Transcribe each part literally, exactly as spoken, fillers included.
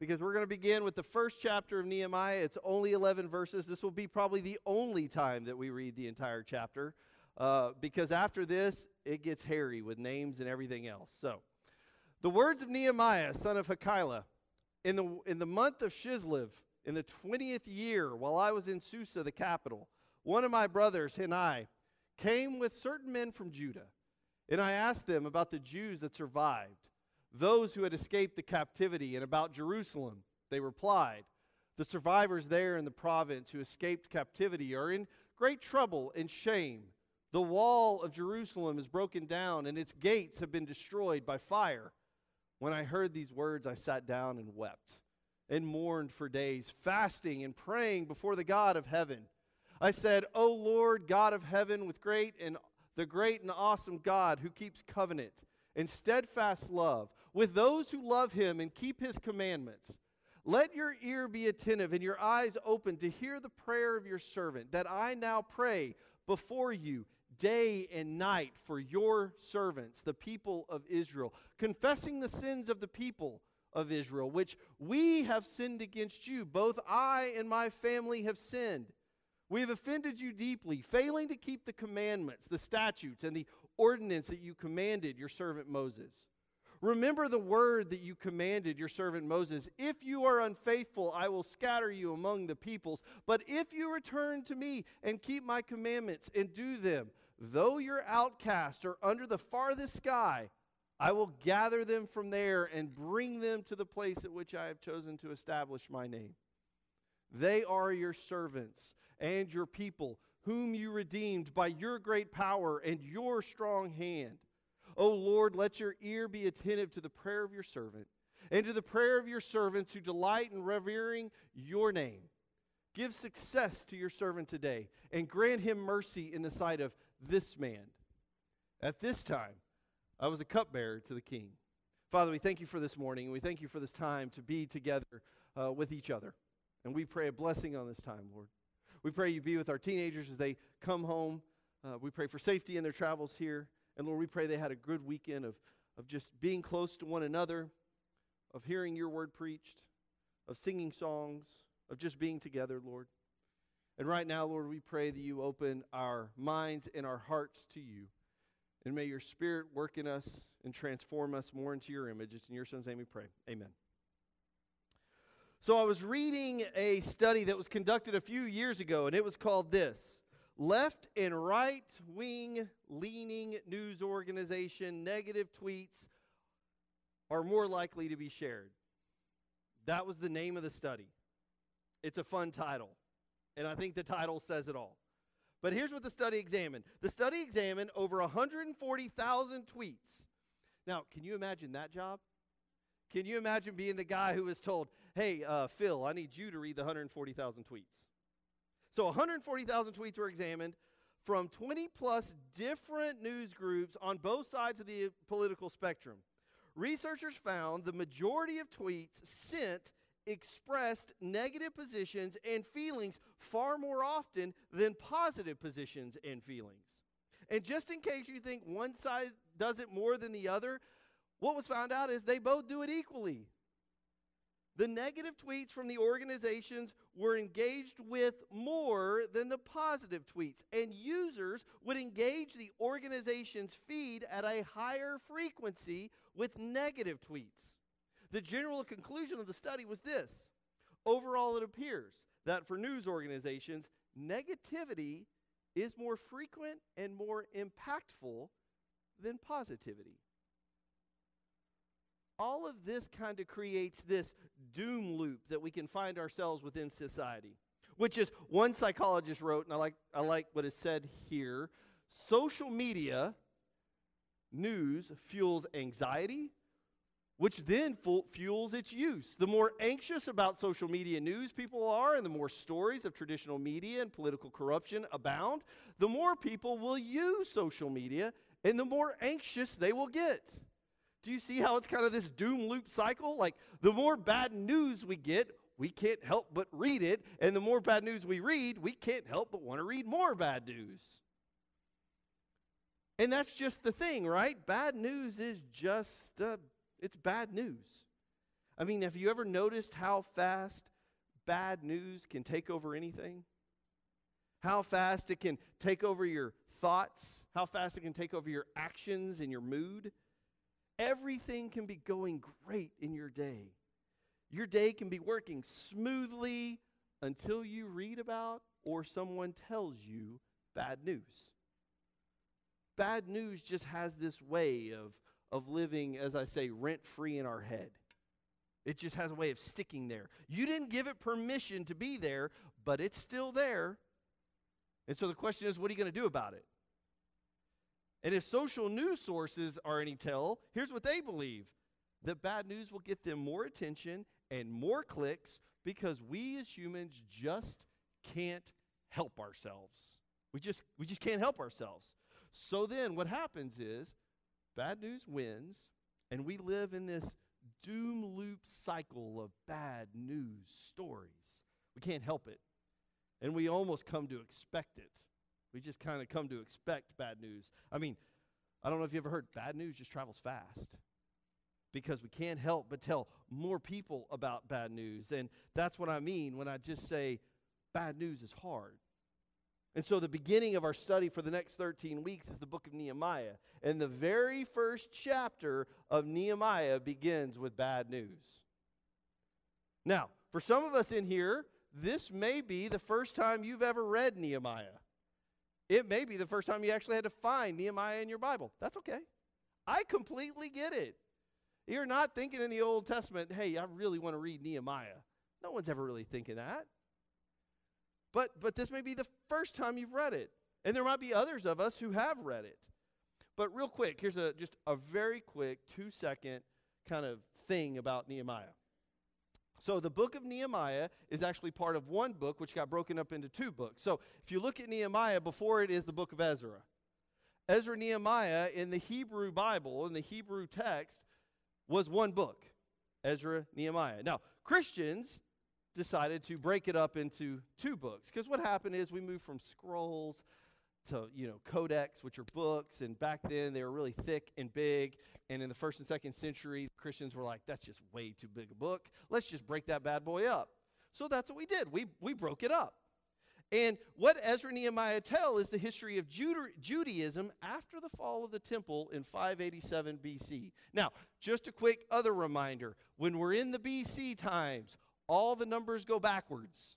because we're going to begin with the first chapter of Nehemiah. It's only eleven verses. This will be probably the only time that we read the entire chapter, uh, because after this, it gets hairy with names and everything else. So, the words of Nehemiah, son of Hachaliah, in the, in the month of Chislev, in the twentieth year, while I was in Susa, the capital, one of my brothers, Hanani, came with certain men from Judah, and I asked them about the Jews that survived, those who had escaped the captivity, and about Jerusalem. They replied, "The survivors there in the province who escaped captivity are in great trouble and shame. The wall of Jerusalem is broken down, and its gates have been destroyed by fire." When I heard these words, I sat down and wept and mourned for days, fasting and praying before the God of heaven. I said, "O Lord, God of heaven, with great and the great and awesome God who keeps covenant and steadfast love with those who love him and keep his commandments, let your ear be attentive and your eyes open to hear the prayer of your servant that I now pray before you day and night for your servants, the people of Israel, confessing the sins of the people of Israel, which we have sinned against you. Both I and my family have sinned. We have offended you deeply, failing to keep the commandments, the statutes, and the ordinance that you commanded your servant Moses. Remember the word that you commanded your servant Moses. If you are unfaithful, I will scatter you among the peoples. But if you return to me and keep my commandments and do them, though your outcasts are under the farthest sky, I will gather them from there and bring them to the place at which I have chosen to establish my name. They are your servants and your people, whom you redeemed by your great power and your strong hand. O Lord, let your ear be attentive to the prayer of your servant and to the prayer of your servants who delight in revering your name. Give success to your servant today and grant him mercy in the sight of this man." At this time, I was a cupbearer to the king. Father, we thank you for this morning, and we thank you for this time to be together uh, with each other. And we pray a blessing on this time, Lord. We pray you be with our teenagers as they come home. Uh, we pray for safety in their travels here. And Lord, we pray they had a good weekend of, of just being close to one another, of hearing your word preached, of singing songs, of just being together, Lord. And right now, Lord, we pray that you open our minds and our hearts to you. And may your spirit work in us and transform us more into your image. It's in your son's name we pray. Amen. So I was reading a study that was conducted a few years ago, and it was called this: Left and Right-Wing Leaning News Organization Negative Tweets Are More Likely to Be Shared. That was the name of the study. It's a fun title, and I think the title says it all. But here's what the study examined. The study examined over one hundred forty thousand tweets. Now, can you imagine that job? Can you imagine being the guy who was told, "Hey, uh, Phil, I need you to read the one hundred forty thousand tweets." So one hundred forty thousand tweets were examined from twenty plus different news groups on both sides of the political spectrum. Researchers found the majority of tweets sent expressed negative positions and feelings far more often than positive positions and feelings. And just in case you think one side does it more than the other, what was found out is they both do it equally. The negative tweets from the organizations were engaged with more than the positive tweets, and users would engage the organization's feed at a higher frequency with negative tweets. The general conclusion of the study was this: overall, it appears that for news organizations, negativity is more frequent and more impactful than positivity. All of this kind of creates this doom loop that we can find ourselves within society, which is, one psychologist wrote, and I like, I like what is said here, social media news fuels anxiety, which then fu- fuels its use. The more anxious about social media news people are, and the more stories of traditional media and political corruption abound, the more people will use social media, and the more anxious they will get. Do you see how it's kind of this doom loop cycle? Like, the more bad news we get, we can't help but read it. And the more bad news we read, we can't help but want to read more bad news. And that's just the thing, right? Bad news is just, uh, it's bad news. I mean, have you ever noticed how fast bad news can take over anything? How fast it can take over your thoughts, how fast it can take over your actions and your mood. Everything can be going great in your day. Your day can be working smoothly until you read about or someone tells you bad news. Bad news just has this way of, of living, as I say, rent-free in our head. It just has a way of sticking there. You didn't give it permission to be there, but it's still there. And so the question is, what are you going to do about it? And if social news sources are any tell, here's what they believe. That bad news will get them more attention and more clicks because we as humans just can't help ourselves. We just, we just can't help ourselves. So then what happens is bad news wins, and we live in this doom loop cycle of bad news stories. We can't help it, and we almost come to expect it. We just kind of come to expect bad news. I mean, I don't know if you ever heard, bad news just travels fast because we can't help but tell more people about bad news. And that's what I mean when I just say bad news is hard. And so the beginning of our study for the next thirteen weeks is the book of Nehemiah. And the very first chapter of Nehemiah begins with bad news. Now, for some of us in here, this may be the first time you've ever read Nehemiah. It may be the first time you actually had to find Nehemiah in your Bible. That's okay. I completely get it. You're not thinking in the Old Testament, hey, I really want to read Nehemiah. No one's ever really thinking that. But, but this may be the first time you've read it. And there might be others of us who have read it. But real quick, here's a just a very quick two-second kind of thing about Nehemiah. So the book of Nehemiah is actually part of one book, which got broken up into two books. So if you look at Nehemiah, before it is the book of Ezra. Ezra Nehemiah in the Hebrew Bible, in the Hebrew text, was one book, Ezra Nehemiah. Now, Christians decided to break it up into two books because what happened is we moved from scrolls to, you know, codex, which are books, and back then they were really thick and big, and in the first and second century, Christians were like, that's just way too big a book. Let's just break that bad boy up. So that's what we did. We, we broke it up. And what Ezra and Nehemiah tell is the history of Judaism after the fall of the temple in five eighty-seven B C. Now, just a quick other reminder. When we're in the B C times, all the numbers go backwards.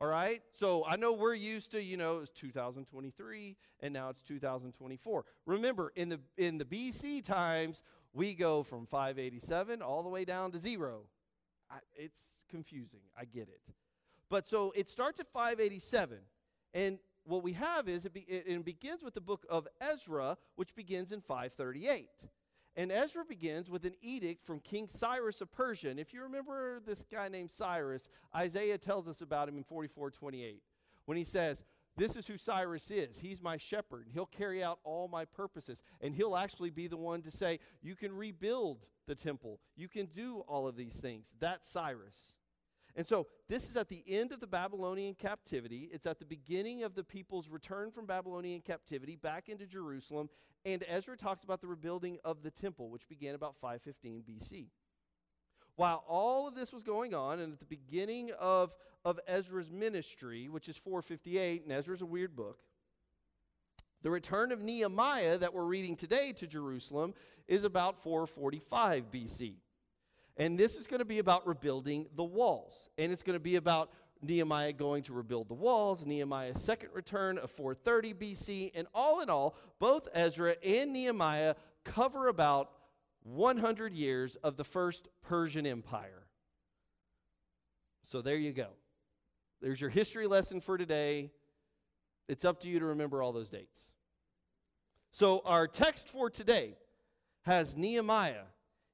All right? So I know we're used to, you know, it's two thousand twenty-three, and now it's two thousand twenty-four. Remember, in the in the B C times, we go from five eighty-seven all the way down to zero. I, it's confusing. I get it. But so it starts at five eighty-seven, and what we have is it, be, it, it begins with the book of Ezra, which begins in five thirty-eight. And Ezra begins with an edict from King Cyrus of Persia. And if you remember this guy named Cyrus, Isaiah tells us about him in forty-four twenty-eight when he says, this is who Cyrus is. He's my shepherd. He'll carry out all my purposes. And he'll actually be the one to say, you can rebuild the temple. You can do all of these things. That's Cyrus. And so this is at the end of the Babylonian captivity. It's at the beginning of the people's return from Babylonian captivity back into Jerusalem. And Ezra talks about the rebuilding of the temple, which began about five fifteen B C. While all of this was going on, and at the beginning of, of Ezra's ministry, which is four fifty-eight, and Ezra's a weird book, the return of Nehemiah that we're reading today to Jerusalem is about four forty-five B C. And this is going to be about rebuilding the walls. And it's going to be about Nehemiah going to rebuild the walls, Nehemiah's second return of four thirty B C, and all in all, both Ezra and Nehemiah cover about one hundred years of the first Persian Empire. So there you go. There's your history lesson for today. It's up to you to remember all those dates. So our text for today has Nehemiah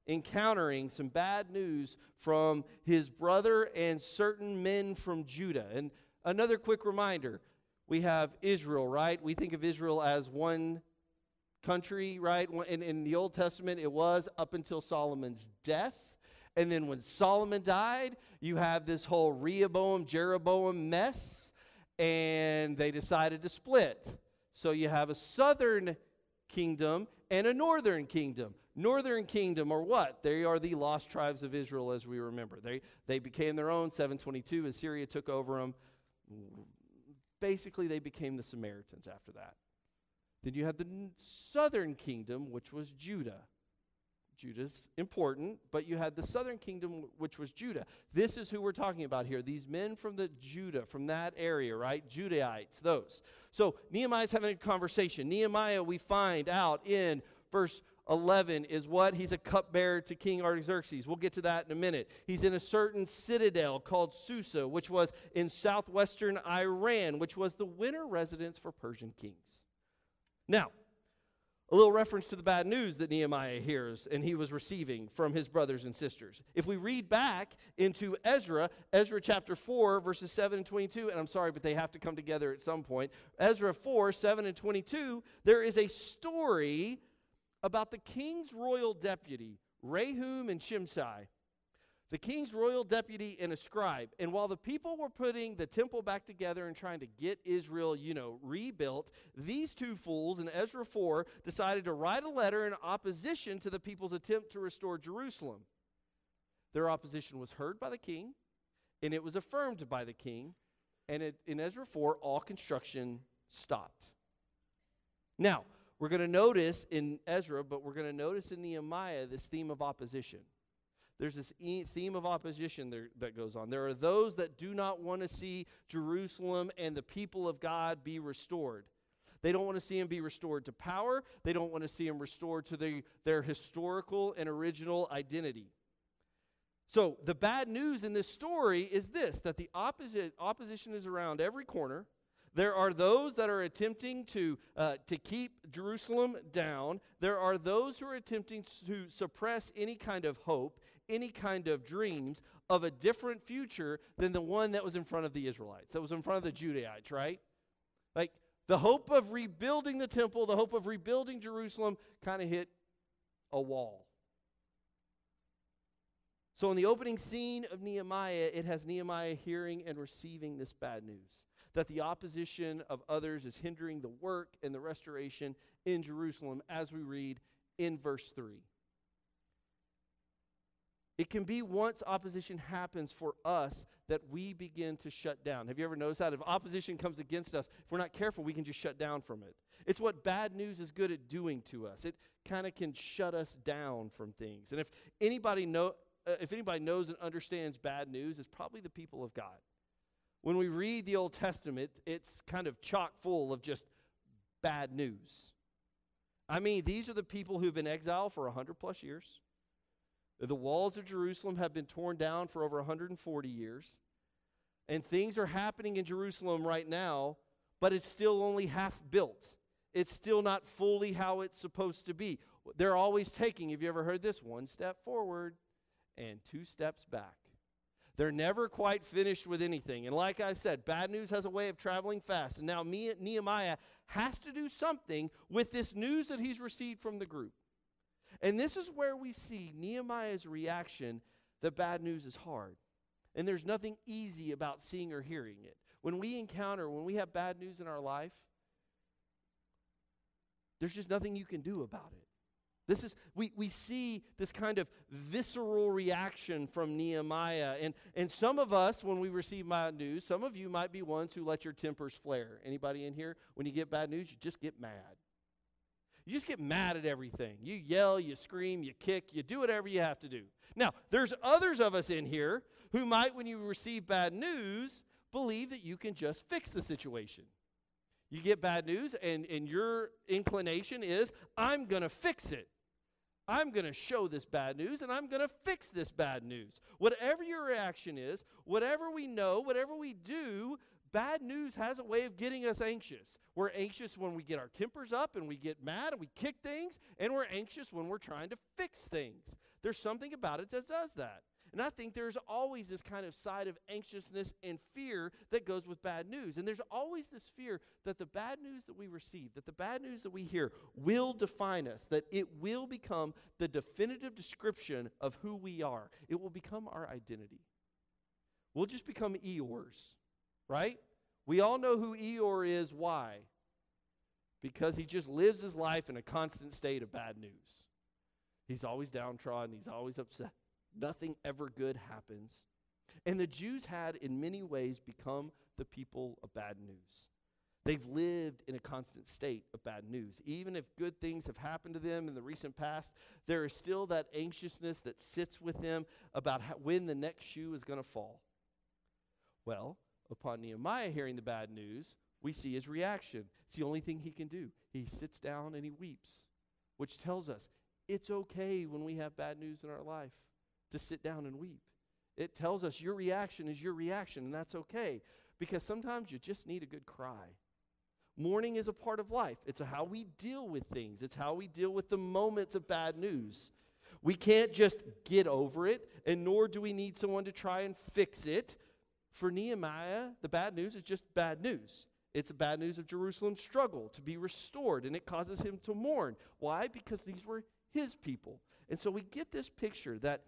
encountering some bad news from his brother and certain men from Judah. And another quick reminder, we have Israel, right? We think of Israel as one country, right? In, in the Old Testament, it was up until Solomon's death. And then when Solomon died, you have this whole Rehoboam, Jeroboam mess, and they decided to split. So you have a southern kingdom and a northern kingdom. northern kingdom are what? They are the lost tribes of Israel, as we remember. They, they became their own. seven twenty-two, Assyria took over them. Basically, they became the Samaritans after that. Then you have the southern kingdom, which was Judah. Judah's important, but you had the southern kingdom, which was Judah. This is who we're talking about here. These men from the Judah, from that area, right? Judahites, those. So Nehemiah's having a conversation. Nehemiah, we find out in verse eleven, is what? He's a cupbearer to King Artaxerxes. We'll get to that in a minute. He's in a certain citadel called Susa, which was in southwestern Iran, which was the winter residence for Persian kings. Now, a little reference to the bad news that Nehemiah hears and he was receiving from his brothers and sisters. If we read back into Ezra, Ezra chapter four, verses seven and twenty-two, and I'm sorry, but they have to come together at some point. Ezra four, seven and twenty-two, there is a story about the king's royal deputy, Rahum and Shemsai, the king's royal deputy and a scribe. And while the people were putting the temple back together and trying to get Israel, you know, rebuilt, these two fools in Ezra four decided to write a letter in opposition to the people's attempt to restore Jerusalem. Their opposition was heard by the king, and it was affirmed by the king. And it, in Ezra four, all construction stopped. Now, we're going to notice in Ezra, but we're going to notice in Nehemiah this theme of opposition. There's this e- theme of opposition there that goes on. There are those that do not want to see Jerusalem and the people of God be restored. They don't want to see them be restored to power. They don't want to see them restored to the, their historical and original identity. So the bad news in this story is this, that the opposite, opposition is around every corner. There are those that are attempting to, uh, to keep Jerusalem down. There are those who are attempting to suppress any kind of hope, any kind of dreams of a different future than the one that was in front of the Israelites, that was in front of the Judahites, right? Like the hope of rebuilding the temple, the hope of rebuilding Jerusalem kind of hit a wall. So in the opening scene of Nehemiah, it has Nehemiah hearing and receiving this bad news, that the opposition of others is hindering the work and the restoration in Jerusalem, as we read in verse three. It can be once opposition happens for us that we begin to shut down. Have you ever noticed that? If opposition comes against us, if we're not careful, we can just shut down from it. It's what bad news is good at doing to us. It kind of can shut us down from things. And if anybody know, uh, if anybody knows and understands bad news, it's probably the people of God. When we read the Old Testament, it's kind of chock full of just bad news. I mean, these are the people who've been exiled for one hundred plus years. The walls of Jerusalem have been torn down for over one hundred forty years. And things are happening in Jerusalem right now, but it's still only half built. It's still not fully how it's supposed to be. They're always taking, have you ever heard this? One step forward and two steps back. They're never quite finished with anything. And like I said, bad news has a way of traveling fast. And now me, Nehemiah has to do something with this news that he's received from the group. And this is where we see Nehemiah's reaction that bad news is hard. And there's nothing easy about seeing or hearing it. When we encounter, when we have bad news in our life, there's just nothing you can do about it. This is, we, we see this kind of visceral reaction from Nehemiah. And, and some of us, when we receive bad news, some of you might be ones who let your tempers flare. Anybody in here? When you get bad news, you just get mad. You just get mad at everything. You yell, you scream, you kick, you do whatever you have to do. Now, there's others of us in here who might, when you receive bad news, believe that you can just fix the situation. You get bad news, and, and your inclination is, I'm going to fix it. I'm going to show this bad news, and I'm going to fix this bad news. Whatever your reaction is, whatever we know, whatever we do, bad news has a way of getting us anxious. We're anxious when we get our tempers up, and we get mad, and we kick things, and we're anxious when we're trying to fix things. There's something about it that does that. And I think there's always this kind of side of anxiousness and fear that goes with bad news. And there's always this fear that the bad news that we receive, that the bad news that we hear will define us, that it will become the definitive description of who we are. It will become our identity. We'll just become Eeyores, right? We all know who Eeyore is. Why? Because he just lives his life in a constant state of bad news. He's always downtrodden. He's always upset. Nothing ever good happens. And the Jews had, in many ways, become the people of bad news. They've lived in a constant state of bad news. Even if good things have happened to them in the recent past, there is still that anxiousness that sits with them about how, when the next shoe is going to fall. Well, upon Nehemiah hearing the bad news, we see his reaction. It's the only thing he can do. He sits down and he weeps, which tells us it's okay when we have bad news in our life to sit down and weep. It tells us your reaction is your reaction, and that's okay, because sometimes you just need a good cry. Mourning is a part of life. It's how we deal with things. It's how we deal with the moments of bad news. We can't just get over it, and nor do we need someone to try and fix it. For Nehemiah, the bad news is just bad news. It's the bad news of Jerusalem's struggle to be restored, and it causes him to mourn. Why? Because these were his people. And so we get this picture that,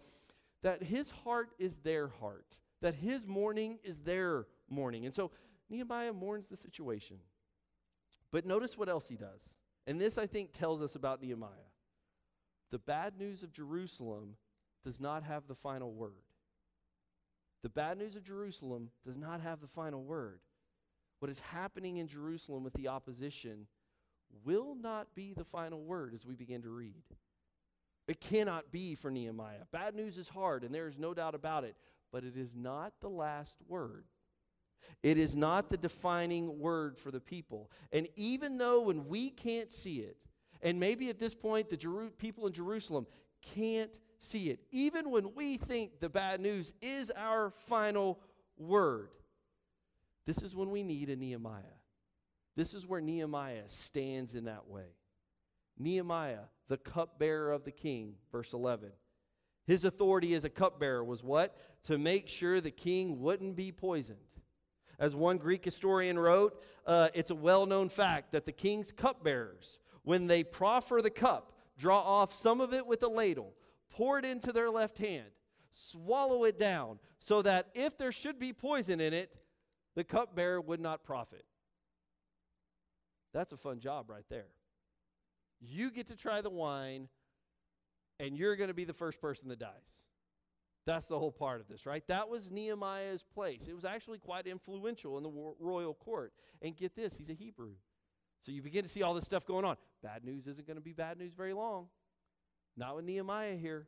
that his heart is their heart, that his mourning is their mourning. And so Nehemiah mourns the situation. But notice what else he does. And this, I think, tells us about Nehemiah. The bad news of Jerusalem does not have the final word. The bad news of Jerusalem does not have the final word. What is happening in Jerusalem with the opposition will not be the final word as we begin to read. It cannot be for Nehemiah. Bad news is hard, and there is no doubt about it, but it is not the last word. It is not the defining word for the people. And even though when we can't see it, and maybe at this point the Jeru- people in Jerusalem can't see it, even when we think the bad news is our final word, this is when we need a Nehemiah. This is where Nehemiah stands in that way. Nehemiah, the cupbearer of the king, verse eleven. His authority as a cupbearer was what? To make sure the king wouldn't be poisoned. As one Greek historian wrote, uh, it's a well-known fact that the king's cupbearers, when they proffer the cup, draw off some of it with a ladle, pour it into their left hand, swallow it down, so that if there should be poison in it, the cupbearer would not profit. That's a fun job right there. You get to try the wine, and you're going to be the first person that dies. That's the whole part of this, right? That was Nehemiah's place. It was actually quite influential in the war- royal court. And get this, he's a Hebrew. So you begin to see all this stuff going on. Bad news isn't going to be bad news very long. Not with Nehemiah here.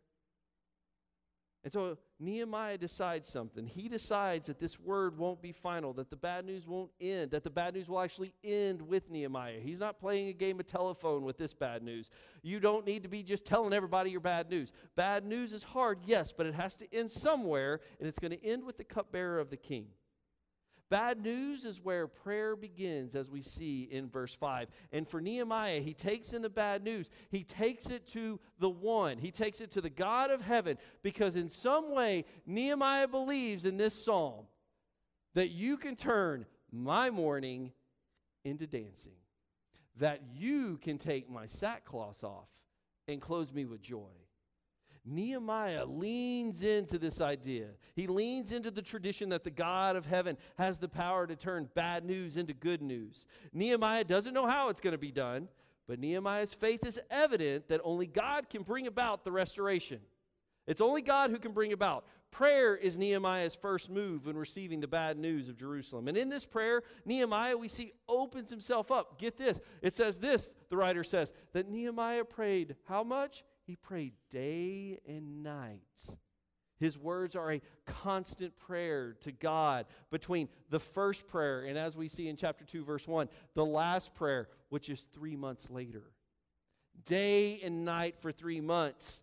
And so Nehemiah decides something. He decides that this word won't be final, that the bad news won't end, that the bad news will actually end with Nehemiah. He's not playing a game of telephone with this bad news. You don't need to be just telling everybody your bad news. Bad news is hard, yes, but it has to end somewhere, and it's going to end with the cupbearer of the king. Bad news is where prayer begins, as we see in verse five. And for Nehemiah, he takes in the bad news. He takes it to the one. He takes it to the God of heaven, because in some way, Nehemiah believes in this psalm that you can turn my mourning into dancing, that you can take my sackcloth off and clothe me with joy. Nehemiah leans into this idea. He leans into the tradition that the God of heaven has the power to turn bad news into good news. Nehemiah doesn't know how it's going to be done, but Nehemiah's faith is evident that only God can bring about the restoration. It's only God who can bring about. Prayer is Nehemiah's first move in receiving the bad news of Jerusalem. And in this prayer, Nehemiah, we see, opens himself up. Get this. It says this, the writer says, that Nehemiah prayed how much? He prayed day and night. His words are a constant prayer to God between the first prayer and, as we see in chapter two, verse one, the last prayer, which is three months later. Day and night for three months,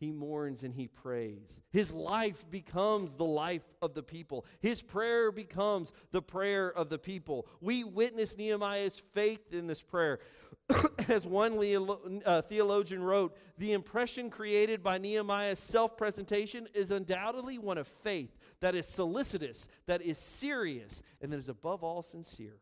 he mourns and he prays. His life becomes the life of the people. His prayer becomes the prayer of the people. We witness Nehemiah's faith in this prayer. As one theologian wrote, the impression created by Nehemiah's self-presentation is undoubtedly one of faith that is solicitous, that is serious, and that is above all sincere.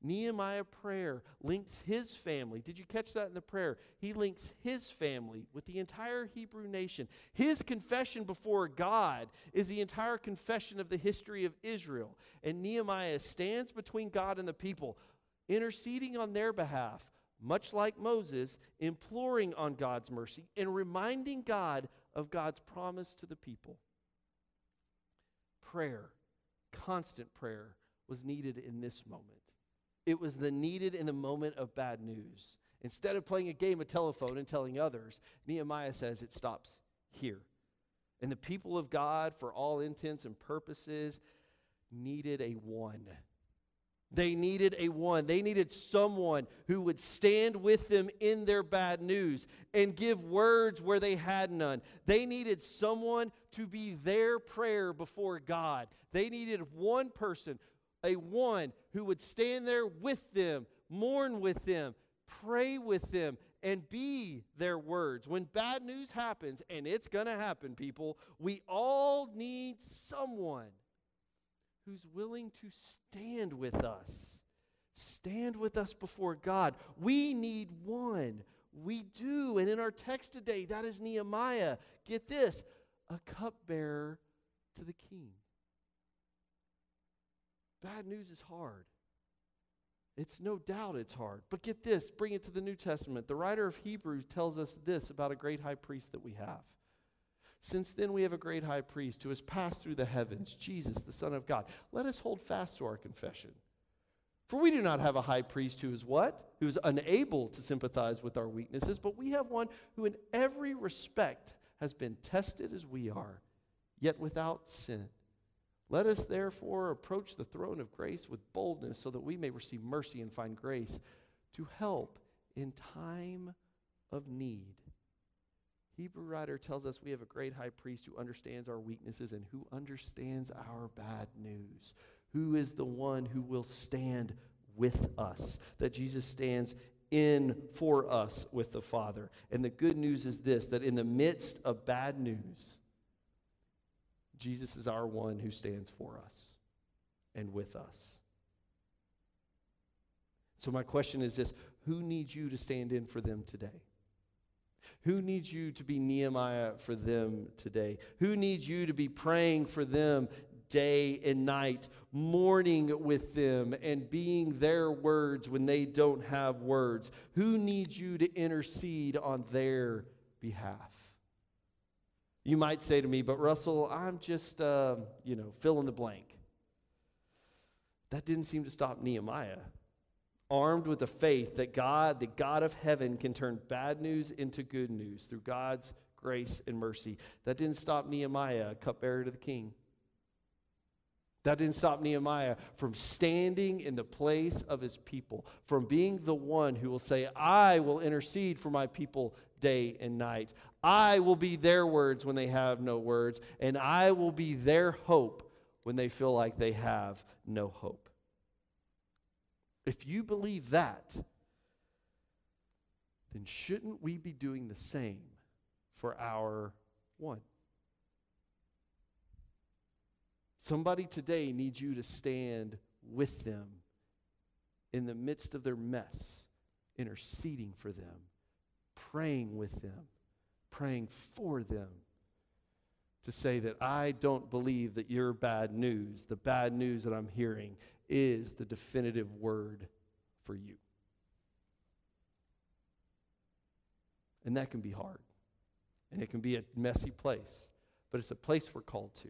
Nehemiah's prayer links his family. Did you catch that in the prayer? He links his family with the entire Hebrew nation. His confession before God is the entire confession of the history of Israel. And Nehemiah stands between God and the people, interceding on their behalf, much like Moses, imploring on God's mercy and reminding God of God's promise to the people. Prayer, constant prayer, was needed in this moment. It was the needed in the moment of bad news. Instead of playing a game of telephone and telling others, Nehemiah says it stops here. And the people of God, for all intents and purposes, needed a one. They needed a one. They needed someone who would stand with them in their bad news and give words where they had none. They needed someone to be their prayer before God. They needed one person, a one, who would stand there with them, mourn with them, pray with them, and be their words. When bad news happens, and it's going to happen, people, we all need someone who's willing to stand with us. Stand with us before God. We need one. We do. And in our text today, that is Nehemiah. Get this, a cupbearer to the king. Bad news is hard. It's no doubt it's hard. But get this, bring it to the New Testament. The writer of Hebrews tells us this about a great high priest that we have. Since then we have a great high priest who has passed through the heavens, Jesus, the Son of God. Let us hold fast to our confession. For we do not have a high priest who is what? Who is unable to sympathize with our weaknesses, but we have one who in every respect has been tested as we are, yet without sin. Let us therefore approach the throne of grace with boldness so that we may receive mercy and find grace to help in time of need. Hebrew writer tells us we have a great high priest who understands our weaknesses and who understands our bad news. Who is the one who will stand with us? That Jesus stands in for us with the Father. And the good news is this, that in the midst of bad news, Jesus is our one who stands for us and with us. So my question is this, who needs you to stand in for them today? Who needs you to be Nehemiah for them today? Who needs you to be praying for them day and night, mourning with them and being their words when they don't have words? Who needs you to intercede on their behalf? You might say to me, but Russell, I'm just, uh, you know, fill in the blank. That didn't seem to stop Nehemiah. Armed with the faith that God, the God of heaven, can turn bad news into good news through God's grace and mercy. That didn't stop Nehemiah, a cupbearer to the king. That didn't stop Nehemiah from standing in the place of his people, from being the one who will say, I will intercede for my people day and night. I will be their words when they have no words, and I will be their hope when they feel like they have no hope. If you believe that, then shouldn't we be doing the same for our one? Somebody today needs you to stand with them in the midst of their mess, interceding for them, praying with them, praying for them, to say that I don't believe that your bad news, the bad news that I'm hearing, is the definitive word for you. And that can be hard, and it can be a messy place, but it's a place we're called to.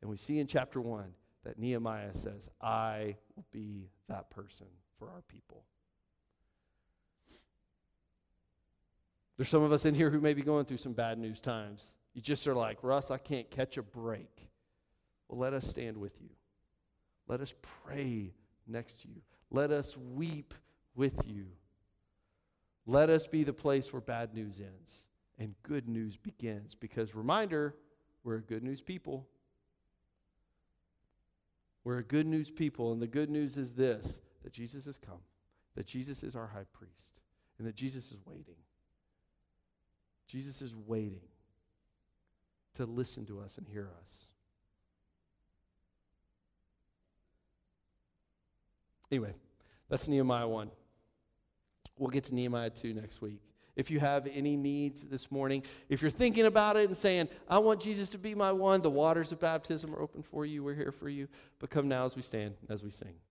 And we see in chapter one that Nehemiah says, I will be that person for our people. There's some of us in here who may be going through some bad news times. You just are like, Russ, I can't catch a break. Well, let us stand with you. Let us pray next to you. Let us weep with you. Let us be the place where bad news ends and good news begins. Because reminder, we're a good news people. We're a good news people, and the good news is this, that Jesus has come, that Jesus is our high priest, and that Jesus is waiting. Jesus is waiting to listen to us and hear us. Anyway, that's Nehemiah one. We'll get to Nehemiah two next week. If you have any needs this morning, if you're thinking about it and saying, I want Jesus to be my one, the waters of baptism are open for you. We're here for you. But come now as we stand, as we sing.